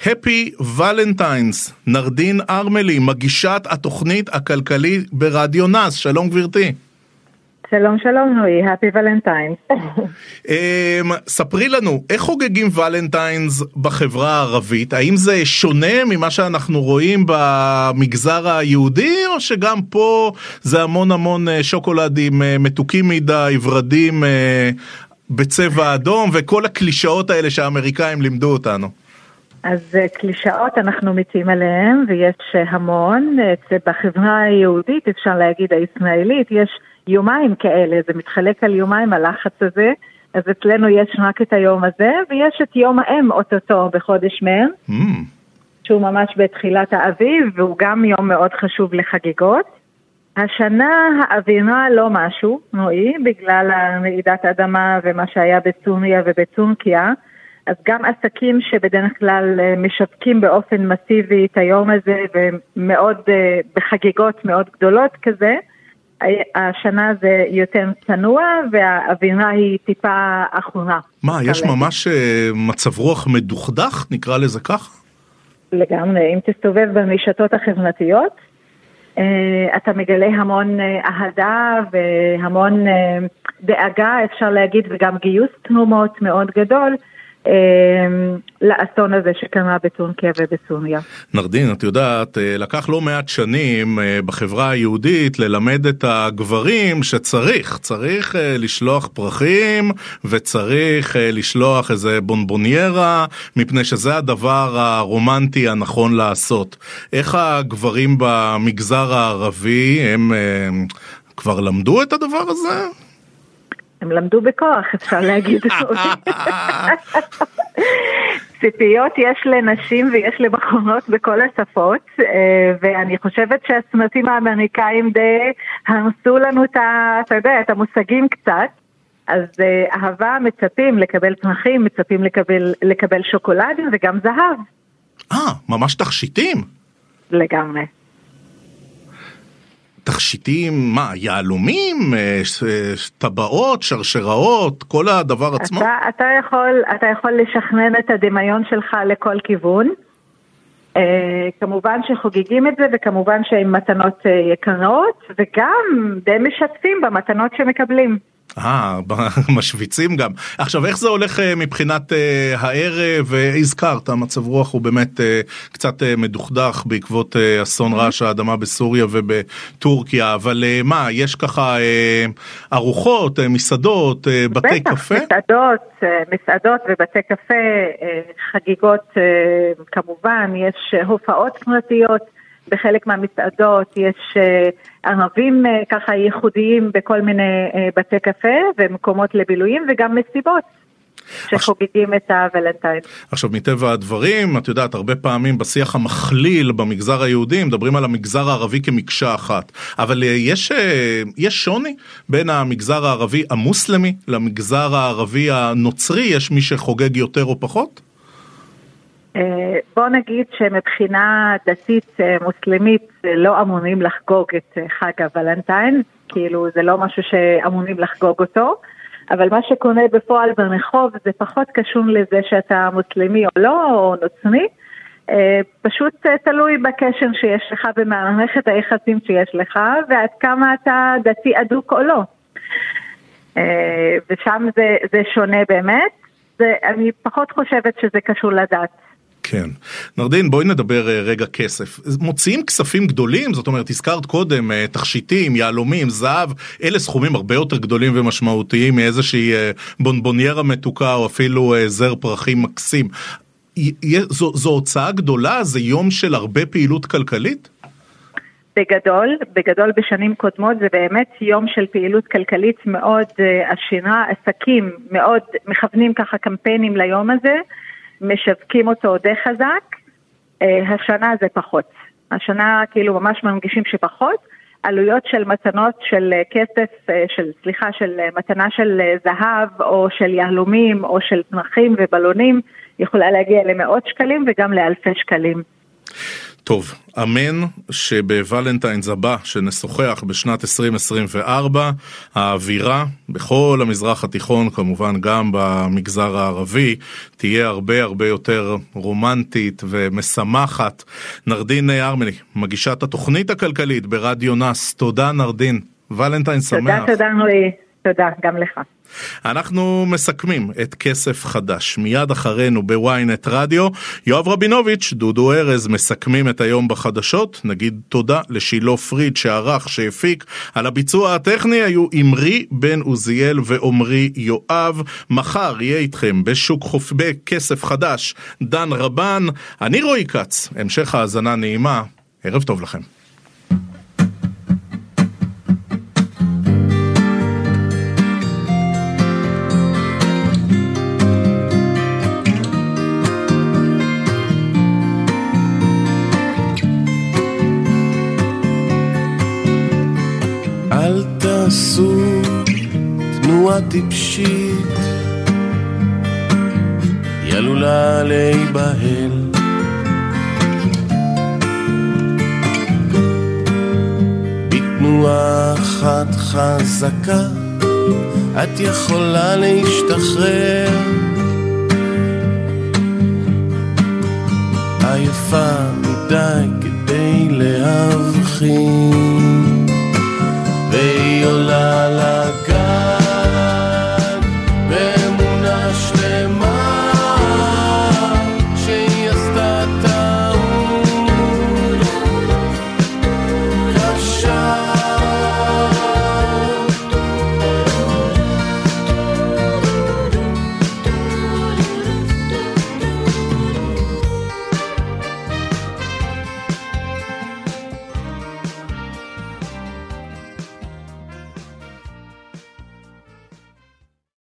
Happy Valentines, נרדין ארמלי, מגישת התוכנית הכלכלית ברדיו נס, שלום גברתי. שלום שלום נוי, Happy Valentines. ספרי לנו, איך חוגגים ולנטיינס בחברה הערבית? האם זה שונה ממה שאנחנו רואים במגזר היהודי, או שגם פה זה המון המון שוקולדים מתוקים מדי, ורדים בצבע אדום, וכל הקלישאות האלה שהאמריקאים לימדו אותנו? אז קלישאות אנחנו מתים עליהם, ויש המון. בחברה היהודית, אפשר להגיד הישראלית, יש יומיים כאלה, זה מתחלק על יומיים הלחץ הזה, אז אצלנו יש רק את היום הזה, ויש את יום האם אוטוטו בחודש מרץ, mm. שהוא ממש בתחילת האביב, והוא גם יום מאוד חשוב לחגיגות. השנה האווירה לא משהו, נועי, בגלל רעידת אדמה ומה שהיה בסוריה ובטורקיה, אז גם עסקים שבדרך כלל משווקים באופן מסיבי את היום הזה, ומאוד בחגיגות מאוד גדולות כזה, השנה זה יותר צנוע, והאווירה היא טיפה אחרונה. מה, יש ממש מצב רוח מדוכדך, נקרא לזה כך? לגמרי, אם תסתובב במשתות החברתיות, אתה מגלה המון אהדה והמון דאגה, אפשר להגיד, וגם גיוס תנומות מאוד גדול, לאסון הזה שקרה בטורקיה ובסוריה. נרדין, את יודעת, לקח לא מעט שנים בחברה היהודית ללמד את הגברים שצריך, צריך לשלוח פרחים וצריך לשלוח איזה בונבוניירה, מפני שזה הדבר הרומנטי הנכון לעשות. איך הגברים במגזר הערבי, הם כבר למדו את הדבר הזה? הם למדו בכוח, אפשר להגיד. ציפיות יש לנשים ויש לבחורות בכל השפות, ואני חושבת שהסמסים האמריקאים די הרסו לנו את, אתה יודע, את המושגים קצת, אז אהבה מצפים לקבל פרחים, מצפים לקבל, לקבל שוקולדים וגם זהב. אה, ממש תכשיטים. לגמרי. תכשיטים, מה, יעלומים, טבעות, שרשראות, כל הדבר עצמו? אתה, אתה יכול, אתה יכול לשכנן את הדמיון שלך לכל כיוון. כמובן שחוגגים את זה, וכמובן שהם מתנות יקרות, וגם די משתפים במתנות שמקבלים. אה, משוויצים גם. עכשיו, איך זה הולך מבחינת הערב? הזכרת, המצב רוח הוא באמת קצת מדוכדך בעקבות אסון רעש האדמה בסוריה ובטורקיה, אבל מה, יש ככה ארוחות, מסעדות, בתי קפה? בטח, מסעדות, מסעדות ובתי קפה, חגיגות כמובן, יש הופעות פרטיות, בחלק מהמסעדות יש ערבים ככה ייחודיים בכל מיני בתי קפה ומקומות לבילויים, וגם מסיבות שחוגגים את הוולנטיין. עכשיו, מטבע הדברים, את יודעת, הרבה פעמים בשיח המכליל במגזר היהודי, מדברים על המגזר הערבי כמקשה אחת, אבל יש, יש שוני בין המגזר הערבי המוסלמי למגזר הערבי הנוצרי, יש מי שחוגג יותר או פחות? בוא נגיד שמבחינה דתית מוסלמית לא אמונים לחגוג את חג הוולנטיין, כאילו זה לא משהו שאמונים לחגוג אותו, אבל מה שקונה בפועל ברחוב זה פחות קשור לזה שאתה מוסלמי או לא, או נוצרי, פשוט תלוי בקשר שיש לך במערכת היחסים שיש לך, ועד כמה אתה דתי אדוק או לא. ושם זה, זה שונה באמת, זה, אני פחות חושבת שזה קשור לדת. כן. נרדין, בואי נדבר רגע כסף. מוציאים כספים גדולים, זאת אומרת, הזכרת קודם, תכשיטים, יעלומים, זהב, אלה סכומים הרבה יותר גדולים ומשמעותיים מאיזושהי בונבוניירה מתוקה או אפילו זר פרחים מקסים. זו, זו הוצאה גדולה? זה יום של הרבה פעילות כלכלית? בגדול, בגדול בשנים קודמות זה באמת יום של פעילות כלכלית מאוד עשירה, עסקים מאוד מכוונים ככה קמפיינים ליום הזה, משווקים אותו די חזק, השנה זה פחות. השנה כאילו ממש מנגישים שפחות, עלויות של מתנות של כסף, של סליחה, של מתנה של זהב או של יהלומים או של צמחים ובלונים, יכולה להגיע למאות שקלים וגם לאלפי שקלים. טוב, אמן שבוולנטיינס הבא שנשוחח בשנת עשרים עשרים וארבע, האווירה בכל המזרח התיכון, כמובן גם במגזר הערבי, תהיה הרבה הרבה יותר רומנטית ומשמחת. נרדין ארמלי, מגישת התוכנית הכלכלית ברדיו נס, תודה נרדין, ולנטיינס שמח. תודה, תודה נוי, תודה גם לך. אנחנו מסכמים את כסף חדש. מיד אחרינו בוויינט רדיו, יואב רבינוביץ', דודו ערז, מסכמים את היום בחדשות. נגיד תודה לשילה פריד שערך, שהפיק. על הביצוע הטכני היו אמרי בנו זיאל ואמרי יואב. מחר יהיה איתכם בשוק חופבי כסף חדש, דן רבן. אני רואי קאץ, המשך האזנה נעימה. ערב טוב לכם. טיפשית היא עלולה להיבהל, בתנועה אחת חזקה את יכולה להשתחרר, עייפה מדי כדי להבחין.